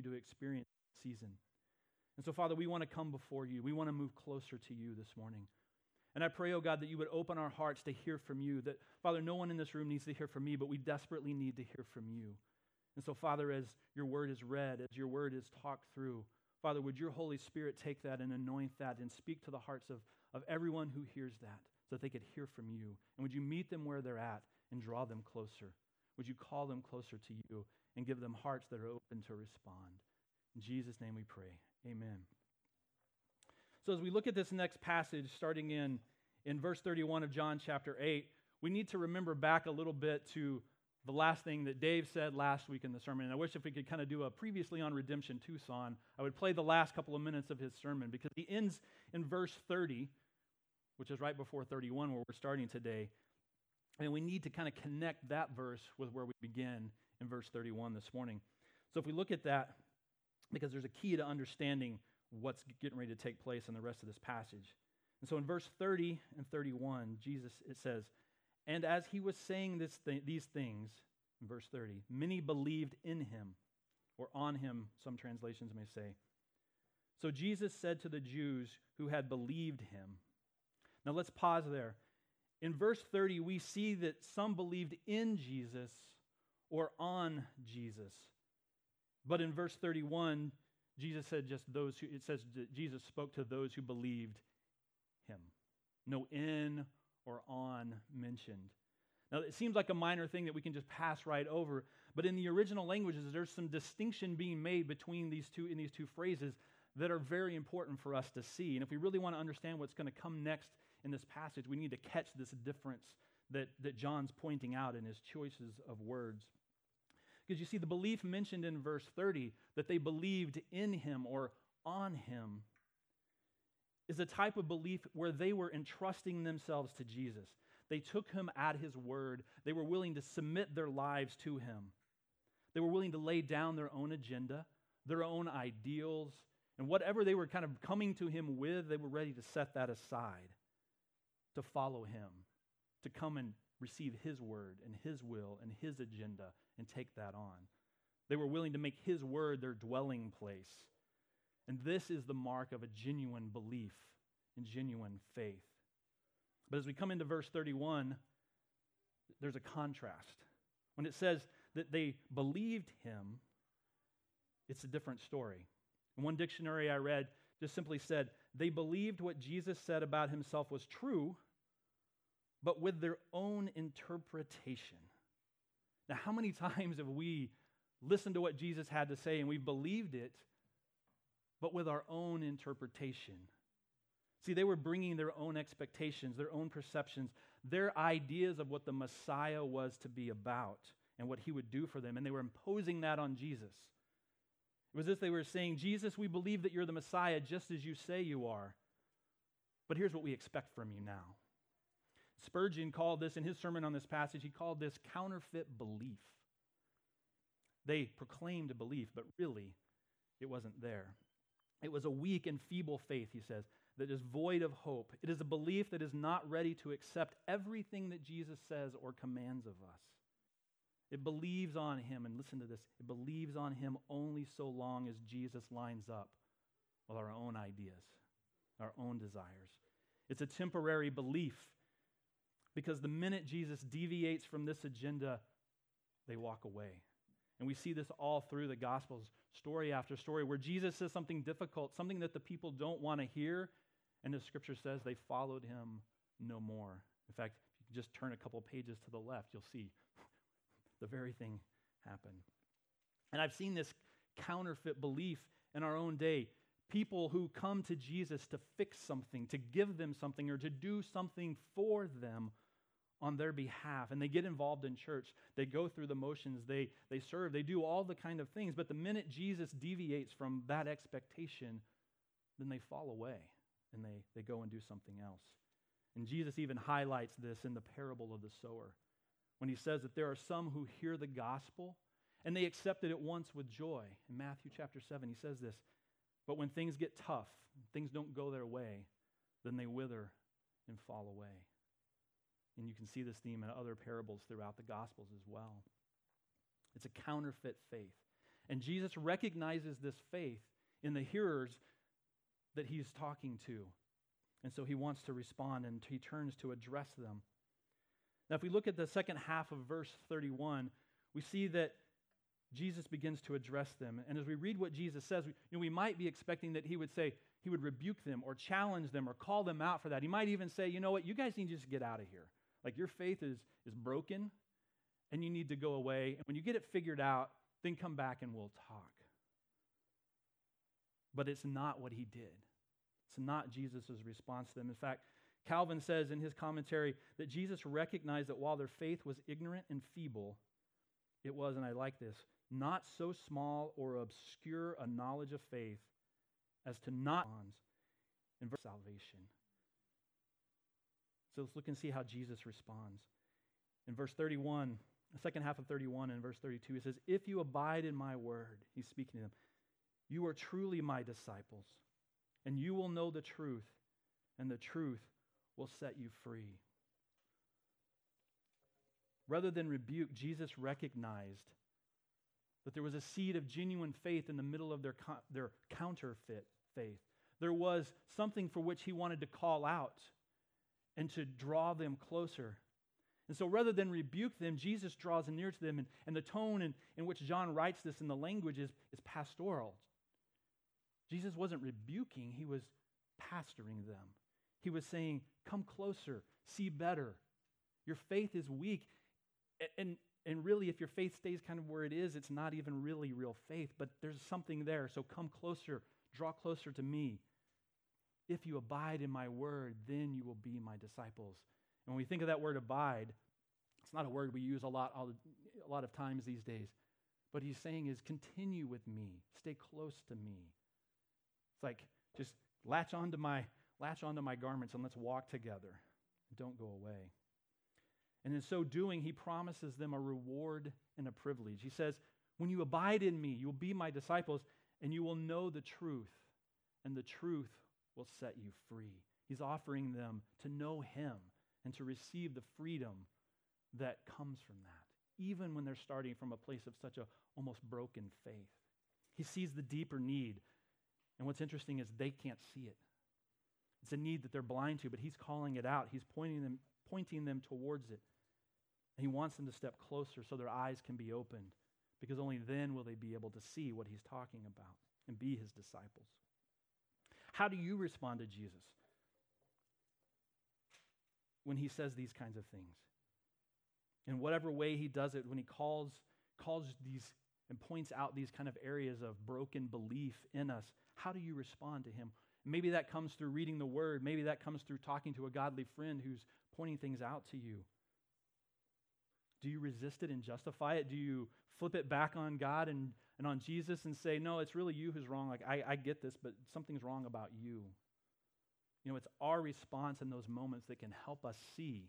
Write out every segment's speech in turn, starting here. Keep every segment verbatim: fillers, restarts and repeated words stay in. continue to experience this season. And so, Father, we want to come before you. We want to move closer to you this morning. And I pray, oh God, that you would open our hearts to hear from you. That, Father, no one in this room needs to hear from me, but we desperately need to hear from you. And so, Father, as your word is read, as your word is talked through, Father, would your Holy Spirit take that and anoint that and speak to the hearts of, of everyone who hears that so that they could hear from you. And would you meet them where they're at and draw them closer? Would you call them closer to you and give them hearts that are open to respond? In Jesus' name we pray. Amen. So as we look at this next passage, starting in, in verse thirty-one of John chapter eight, we need to remember back a little bit to the last thing that Dave said last week in the sermon. And I wish if we could kind of do a previously on Redemption Tucson, I would play the last couple of minutes of his sermon, because he ends in verse thirty, which is right before thirty-one where we're starting today. And we need to kind of connect that verse with where we begin in verse thirty-one this morning. So if we look at that, because there's a key to understanding what's getting ready to take place in the rest of this passage. And so in verse thirty and thirty-one, Jesus, it says, "And as he was saying this th- these things," in verse thirty, "many believed in him," or on him, some translations may say. "So Jesus said to the Jews who had believed him." Now let's pause there. In verse thirty, we see that some believed in Jesus or on Jesus. But in verse thirty-one, Jesus said just those who, it says that Jesus spoke to those who believed him. No in or on mentioned. Now, it seems like a minor thing that we can just pass right over, but in the original languages, there's some distinction being made between these two, in these two phrases, that are very important for us to see. And if we really want to understand what's going to come next in this passage, we need to catch this difference that, that John's pointing out in his choices of words. Because you see, the belief mentioned in verse thirty, that they believed in him or on him, is a type of belief where they were entrusting themselves to Jesus. They took him at his word. They were willing to submit their lives to him. They were willing to lay down their own agenda, their own ideals, and whatever they were kind of coming to him with, they were ready to set that aside, to follow him, to come and receive his word and his will and his agenda, and take that on. They were willing to make his word their dwelling place. And this is the mark of a genuine belief and genuine faith. But as we come into verse thirty-one, there's a contrast. When it says that they believed him, it's a different story. In one dictionary I read, just simply said, they believed what Jesus said about himself was true, but with their own interpretation. Now, how many times have we listened to what Jesus had to say and we've believed it, but with our own interpretation? See, they were bringing their own expectations, their own perceptions, their ideas of what the Messiah was to be about and what he would do for them, and they were imposing that on Jesus. It was as if they were saying, Jesus, we believe that you're the Messiah just as you say you are, but here's what we expect from you now. Spurgeon called this, in his sermon on this passage, he called this counterfeit belief. They proclaimed belief, but really, it wasn't there. It was a weak and feeble faith, he says, that is void of hope. It is a belief that is not ready to accept everything that Jesus says or commands of us. It believes on him, and listen to this, it believes on him only so long as Jesus lines up with our own ideas, our own desires. It's a temporary belief, because the minute Jesus deviates from this agenda, they walk away. And we see this all through the Gospels, story after story, where Jesus says something difficult, something that the people don't want to hear, and the Scripture says they followed him no more. In fact, if you just turn a couple pages to the left, you'll see the very thing happen. And I've seen this counterfeit belief in our own day. People who come to Jesus to fix something, to give them something, or to do something for them on their behalf. And they get involved in church. They go through the motions. They, they serve. They do all the kind of things. But the minute Jesus deviates from that expectation, then they fall away and they, they go and do something else. And Jesus even highlights this in the parable of the sower when he says that there are some who hear the gospel and they accepted it once with joy. In Matthew chapter seven, he says this, "But when things get tough, things don't go their way, then they wither and fall away." And you can see this theme in other parables throughout the Gospels as well. It's a counterfeit faith. And Jesus recognizes this faith in the hearers that he's talking to. And so he wants to respond, and he turns to address them. Now, if we look at the second half of verse thirty-one, we see that Jesus begins to address them. And as we read what Jesus says, we, you know, we might be expecting that he would say, he would rebuke them or challenge them or call them out for that. He might even say, you know what, you guys need to just get out of here. Like, your faith is, is broken, and you need to go away. And when you get it figured out, then come back and we'll talk. But it's not what he did. It's not Jesus' response to them. In fact, Calvin says in his commentary that Jesus recognized that while their faith was ignorant and feeble, it was, and I like this, not so small or obscure a knowledge of faith as to not in verse salvation. So let's look and see how Jesus responds. In verse thirty-one, the second half of thirty-one and verse thirty-two, he says, "If you abide in my word," he's speaking to them, "you are truly my disciples, and you will know the truth, and the truth will set you free." Rather than rebuke, Jesus recognized that there was a seed of genuine faith in the middle of their, co- their counterfeit faith. There was something for which he wanted to call out and to draw them closer. And so rather than rebuke them, Jesus draws near to them, and, and the tone in, in which John writes this in the language is, is pastoral. Jesus wasn't rebuking, he was pastoring them. He was saying, come closer, see better. Your faith is weak. And, and really, if your faith stays kind of where it is, it's not even really real faith, but there's something there. So come closer, draw closer to me. If you abide in my word, then you will be my disciples. And when we think of that word abide, it's not a word we use a lot all, a lot of times these days. But he's saying is continue with me, stay close to me. It's like just latch onto my latch onto my garments and let's walk together. Don't go away. And in so doing, he promises them a reward and a privilege. He says, "When you abide in me, you'll be my disciples, and you will know the truth, and the truth will set you free." He's offering them to know him and to receive the freedom that comes from that, even when they're starting from a place of such a almost broken faith. He sees the deeper need, and what's interesting is they can't see it. It's a need that they're blind to, but he's calling it out. He's pointing them, pointing them towards it, and he wants them to step closer so their eyes can be opened, because only then will they be able to see what he's talking about and be his disciples. How do you respond to Jesus when he says these kinds of things? In whatever way he does it, when he calls, calls these and points out these kind of areas of broken belief in us, how do you respond to him? Maybe that comes through reading the word. Maybe that comes through talking to a godly friend who's pointing things out to you. Do you resist it and justify it? Do you flip it back on God and, and on Jesus and say, no, it's really you who's wrong. Like, I, I get this, but something's wrong about you. You know, it's our response in those moments that can help us see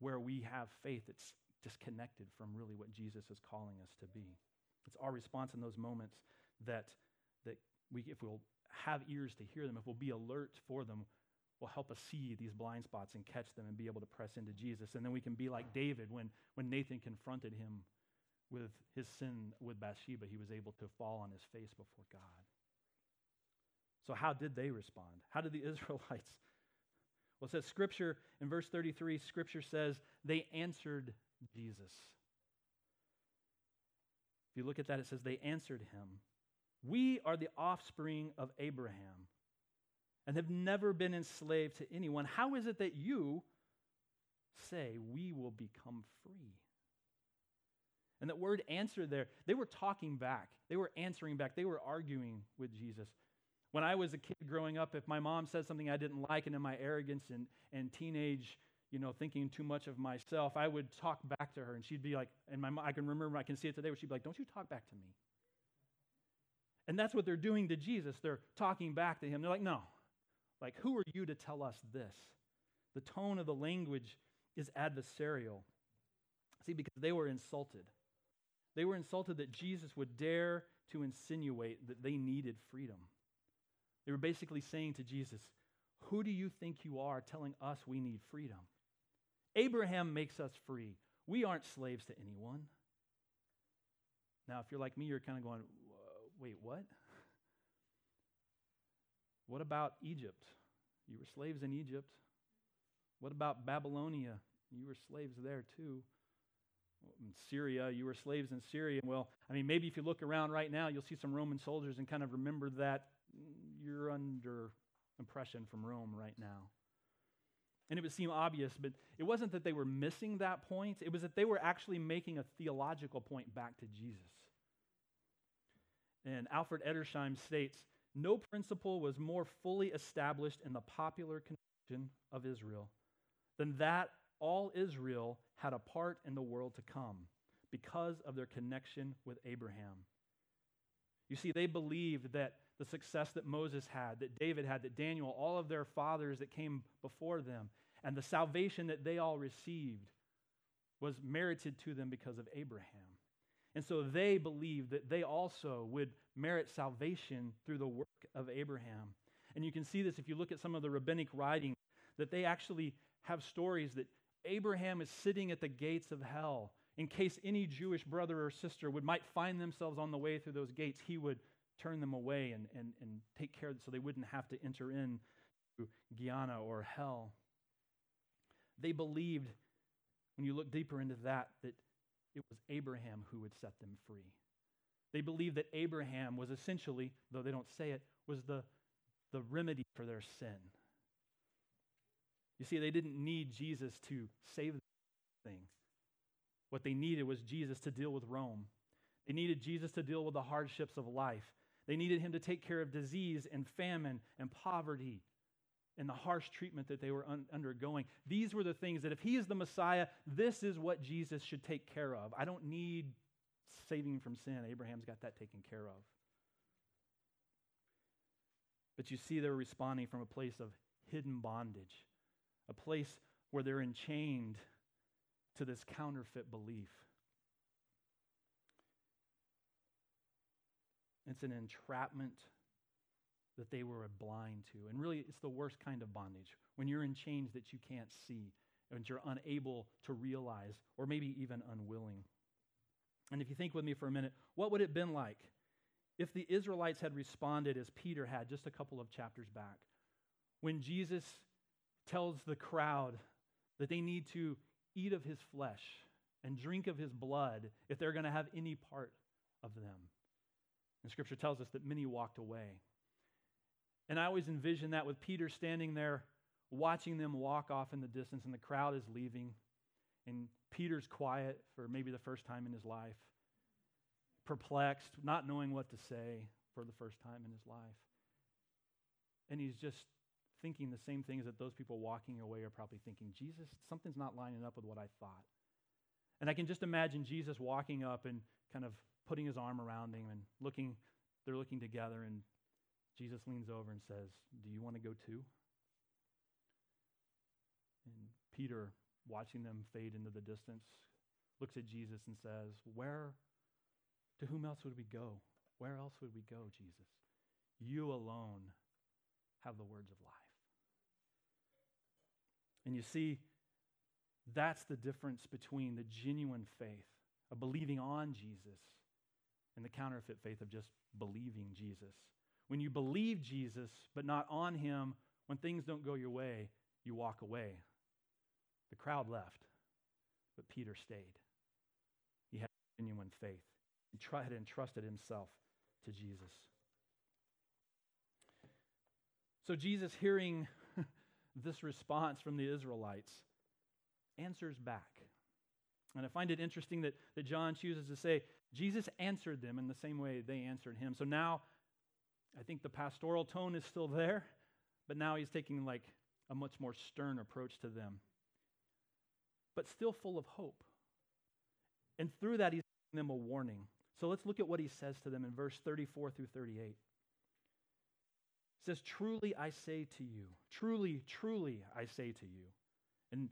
where we have faith that's disconnected from really what Jesus is calling us to be. It's our response in those moments that that we, if we'll have ears to hear them, if we'll be alert for them, will help us see these blind spots and catch them and be able to press into Jesus. And then we can be like David when, when Nathan confronted him with his sin with Bathsheba. He was able to fall on his face before God. So how did they respond? How did the Israelites? Well, it says Scripture, in verse thirty-three, Scripture says, they answered Jesus. If you look at that, it says they answered him. "We are the offspring of Abraham and have never been enslaved to anyone. How is it that you say we will become free?" And that word answer there, they were talking back. They were answering back. They were arguing with Jesus. When I was a kid growing up, if my mom said something I didn't like, and in my arrogance and, and teenage, you know, thinking too much of myself, I would talk back to her, and she'd be like, and my mom, I can remember, I can see it today, where she'd be like, "Don't you talk back to me." And that's what they're doing to Jesus. They're talking back to him. They're like, no, like, who are you to tell us this? The tone of the language is adversarial. See, because they were insulted. They were insulted that Jesus would dare to insinuate that they needed freedom. They were basically saying to Jesus, who do you think you are telling us we need freedom? Abraham makes us free. We aren't slaves to anyone. Now, if you're like me, you're kind of going, wait, what? What about Egypt? You were slaves in Egypt. What about Babylonia? You were slaves there too. In Syria, you were slaves in Syria. Well, I mean, maybe if you look around right now, you'll see some Roman soldiers and kind of remember that you're under oppression from Rome right now. And it would seem obvious, but it wasn't that they were missing that point. It was that they were actually making a theological point back to Jesus. And Alfred Edersheim states, "No principle was more fully established in the popular conviction of Israel than that all Israel had a part in the world to come because of their connection with Abraham." You see, they believed that the success that Moses had, that David had, that Daniel, all of their fathers that came before them, and the salvation that they all received was merited to them because of Abraham. And so they believed that they also would merit salvation through the work of Abraham. And you can see this if you look at some of the rabbinic writings, that they actually have stories that Abraham is sitting at the gates of hell. In case any Jewish brother or sister would might find themselves on the way through those gates, he would turn them away and, and, and take care of them so they wouldn't have to enter in to Gehenna or hell. They believed, when you look deeper into that, that it was Abraham who would set them free. They believed that Abraham was essentially, though they don't say it, was the, the remedy for their sin. You see, they didn't need Jesus to save them. What they needed was Jesus to deal with Rome. They needed Jesus to deal with the hardships of life. They needed him to take care of disease and famine and poverty and the harsh treatment that they were un- undergoing. These were the things that if he is the Messiah, this is what Jesus should take care of. I don't need saving from sin. Abraham's got that taken care of. But you see, they're responding from a place of hidden bondage, a place where they're enchained to this counterfeit belief. It's an entrapment that they were blind to. And really, it's the worst kind of bondage, when you're in chains that you can't see and you're unable to realize, or maybe even unwilling. And if you think with me for a minute, what would it have been like if the Israelites had responded as Peter had just a couple of chapters back, when Jesus tells the crowd that they need to eat of his flesh and drink of his blood if they're going to have any part of them? And Scripture tells us that many walked away. And I always envision that with Peter standing there, watching them walk off in the distance, and the crowd is leaving, and Peter's quiet for maybe the first time in his life, perplexed, not knowing what to say for the first time in his life. And he's just thinking the same things that those people walking away are probably thinking. Jesus, something's not lining up with what I thought. And I can just imagine Jesus walking up and kind of putting his arm around him and looking, they're looking together, and Jesus leans over and says, "Do you want to go too?" And Peter, watching them fade into the distance, looks at Jesus and says, "Where, to whom else would we go? Where else would we go, Jesus? You alone have the words of life." And you see, that's the difference between the genuine faith of believing on Jesus and the counterfeit faith of just believing Jesus. When you believe Jesus, but not on him, when things don't go your way, you walk away. The crowd left, but Peter stayed. He had genuine faith. He tried and trusted himself to Jesus. So Jesus, hearing this response from the Israelites, answers back. And I find it interesting that, that John chooses to say, Jesus answered them in the same way they answered him. So now, I think the pastoral tone is still there, but now he's taking like a much more stern approach to them, but still full of hope. And through that, he's giving them a warning. So let's look at what he says to them in verse thirty-four through thirty-eight. It says, "Truly I say to you, truly, truly I say to you." And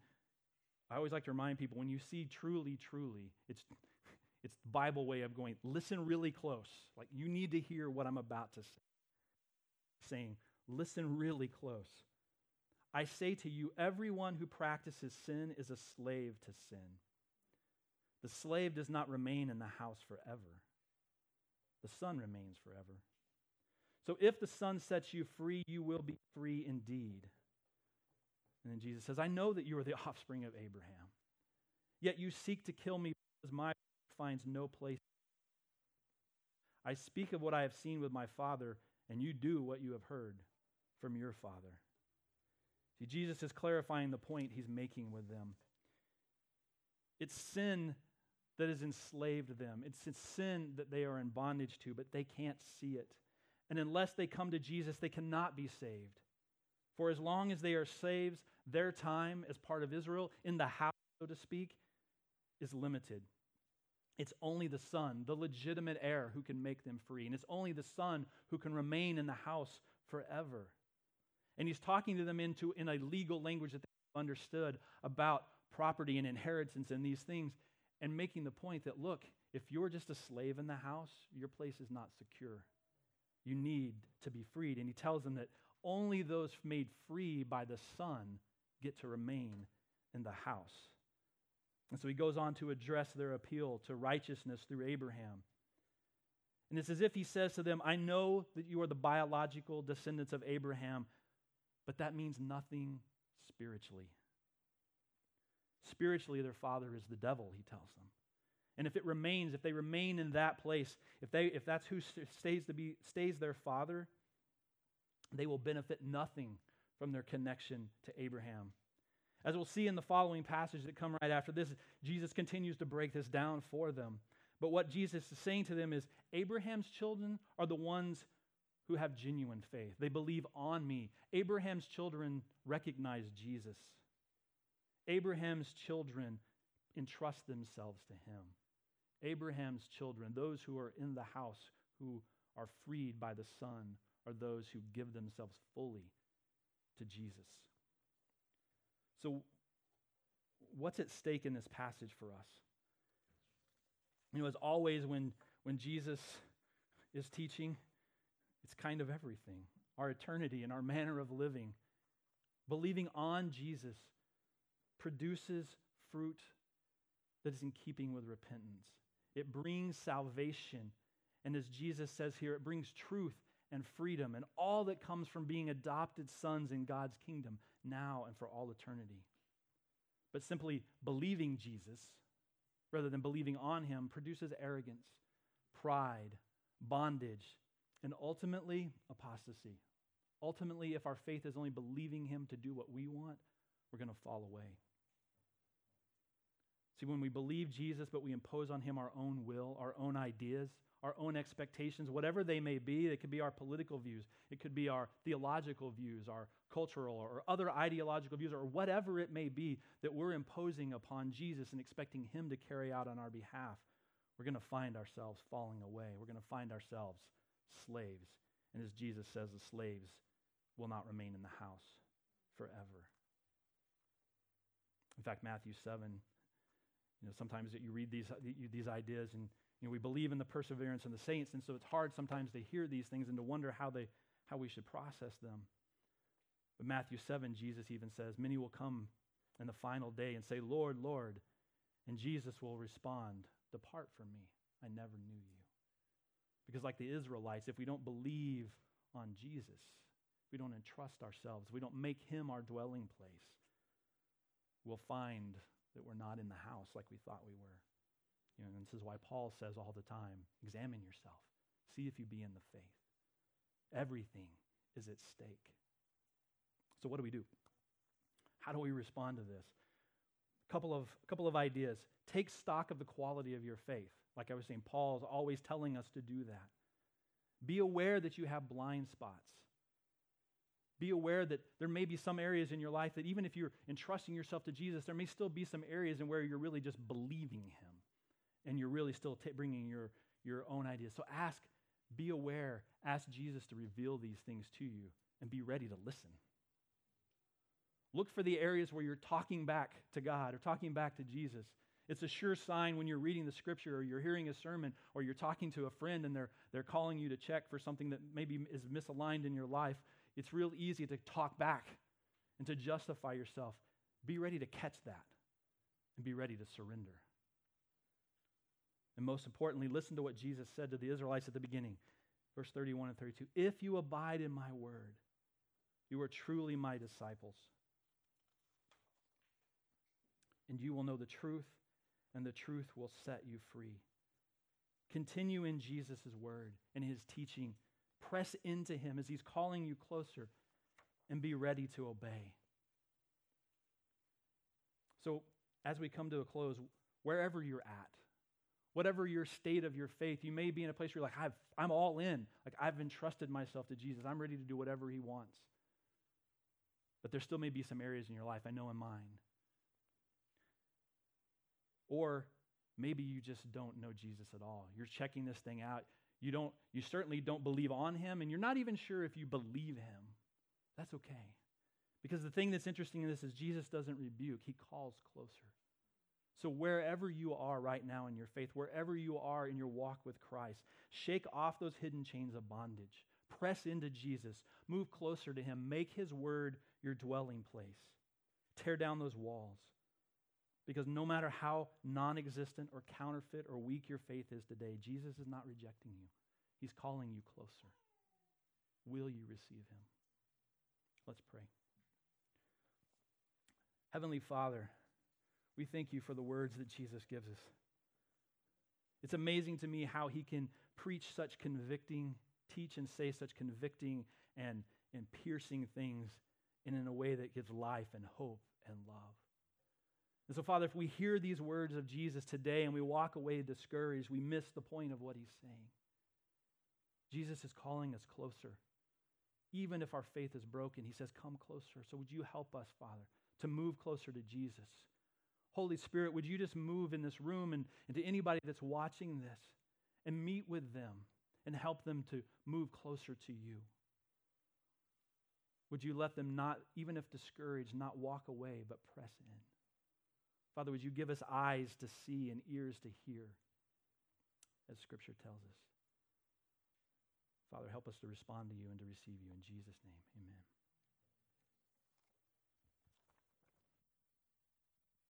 I always like to remind people, when you see truly, truly, it's it's the Bible way of going, listen really close. Like, you need to hear what I'm about to say. Saying, listen really close. "I say to you, everyone who practices sin is a slave to sin. The slave does not remain in the house forever, The Son remains forever. So if the Son sets you free, you will be free indeed. And then Jesus says, I know that you are the offspring of Abraham, yet you seek to kill me because my word finds no place. I speak of what I have seen with my Father, and you do what you have heard from your Father. See, Jesus is clarifying the point he's making with them. It's sin that has enslaved them. It's sin that they are in bondage to, but they can't see it. And unless they come to Jesus, they cannot be saved. For as long as they are slaves, their time as part of Israel, in the house, so to speak, is limited. It's only the Son, the legitimate heir, who can make them free. And it's only the Son who can remain in the house forever. And he's talking to them into in a legal language that they understood about property and inheritance and these things, and making the point that, look, if you're just a slave in the house, your place is not secure. You need to be freed. And he tells them that only those made free by the Son get to remain in the house. And so he goes on to address their appeal to righteousness through Abraham. And it's as if he says to them, I know that you are the biological descendants of Abraham, but that means nothing spiritually. Spiritually, their father is the devil, he tells them. And if it remains, if they remain in that place, if they, if that's who stays to be stays their father, they will benefit nothing from their connection to Abraham. As we'll see in the following passage that come right after this, Jesus continues to break this down for them. But what Jesus is saying to them is, Abraham's children are the ones who have genuine faith. They believe on me. Abraham's children recognize Jesus. Abraham's children entrust themselves to him. Abraham's children, those who are in the house, who are freed by the Son, are those who give themselves fully to Jesus. So what's at stake in this passage for us? You know, as always, when, when Jesus is teaching, it's kind of everything. Our eternity and our manner of living. Believing on Jesus produces fruit that is in keeping with repentance. It brings salvation. And as Jesus says here, it brings truth and freedom and all that comes from being adopted sons in God's kingdom now and for all eternity. But simply believing Jesus, rather than believing on him, produces arrogance, pride, bondage, and ultimately apostasy. Ultimately, if our faith is only believing him to do what we want, we're going to fall away. See, when we believe Jesus, but we impose on him our own will, our own ideas, our own expectations, whatever they may be, it could be our political views, it could be our theological views, our cultural or other ideological views, or whatever it may be that we're imposing upon Jesus and expecting him to carry out on our behalf, we're going to find ourselves falling away. We're going to find ourselves slaves. And as Jesus says, the slaves will not remain in the house forever. In fact, Matthew seven, you know, sometimes that you read these these ideas, and you know, we believe in the perseverance of the saints, and so it's hard sometimes to hear these things and to wonder how they how we should process them. But Matthew seven, Jesus even says, many will come in the final day and say, Lord, Lord, and Jesus will respond, depart from me, I never knew you. Because like the Israelites, if we don't believe on Jesus, we don't entrust ourselves, we don't make him our dwelling place, we'll find that we're not in the house like we thought we were. You know, and this is why Paul says all the time, examine yourself. See if you be in the faith. Everything is at stake. So what do we do? How do we respond to this? A couple of, a couple of ideas. Take stock of the quality of your faith. Like I was saying, Paul's always telling us to do that. Be aware that you have blind spots. Be aware that there may be some areas in your life that even if you're entrusting yourself to Jesus, there may still be some areas in where you're really just believing him. And you're really still t- bringing your, your own ideas. So ask, be aware, ask Jesus to reveal these things to you, and be ready to listen. Look for the areas where you're talking back to God or talking back to Jesus. It's a sure sign when you're reading the scripture or you're hearing a sermon or you're talking to a friend and they're, they're calling you to check for something that maybe is misaligned in your life. It's real easy to talk back and to justify yourself. Be ready to catch that and be ready to surrender. And most importantly, listen to what Jesus said to the Israelites at the beginning. Verse thirty-one and thirty-two, if you abide in my word, you are truly my disciples. And you will know the truth, and the truth will set you free. Continue in Jesus' word and his teaching. Press into him as he's calling you closer, and be ready to obey. So as we come to a close, wherever you're at, whatever your state of your faith, you may be in a place where you're like, I've, I'm all in. Like, I've entrusted myself to Jesus. I'm ready to do whatever he wants. But there still may be some areas in your life, I know in mine. Or maybe you just don't know Jesus at all. You're checking this thing out. You don't, you certainly don't believe on him, and you're not even sure if you believe him. That's okay. Because the thing that's interesting in this is Jesus doesn't rebuke. He calls closer. So wherever you are right now in your faith, wherever you are in your walk with Christ, shake off those hidden chains of bondage. Press into Jesus. Move closer to him. Make his word your dwelling place. Tear down those walls. Because no matter how non-existent or counterfeit or weak your faith is today, Jesus is not rejecting you. He's calling you closer. Will you receive him? Let's pray. Heavenly Father, we thank you for the words that Jesus gives us. It's amazing to me how he can preach such convicting, teach and say such convicting and, and piercing things and in a way that gives life and hope and love. And so, Father, if we hear these words of Jesus today and we walk away discouraged, we miss the point of what he's saying. Jesus is calling us closer. Even if our faith is broken, he says, come closer. So would you help us, Father, to move closer to Jesus? Holy Spirit, would you just move in this room and, and to anybody that's watching this and meet with them and help them to move closer to you? Would you let them not, even if discouraged, not walk away, but press in? Father, would you give us eyes to see and ears to hear, as Scripture tells us? Father, help us to respond to you and to receive you. In Jesus' name, amen.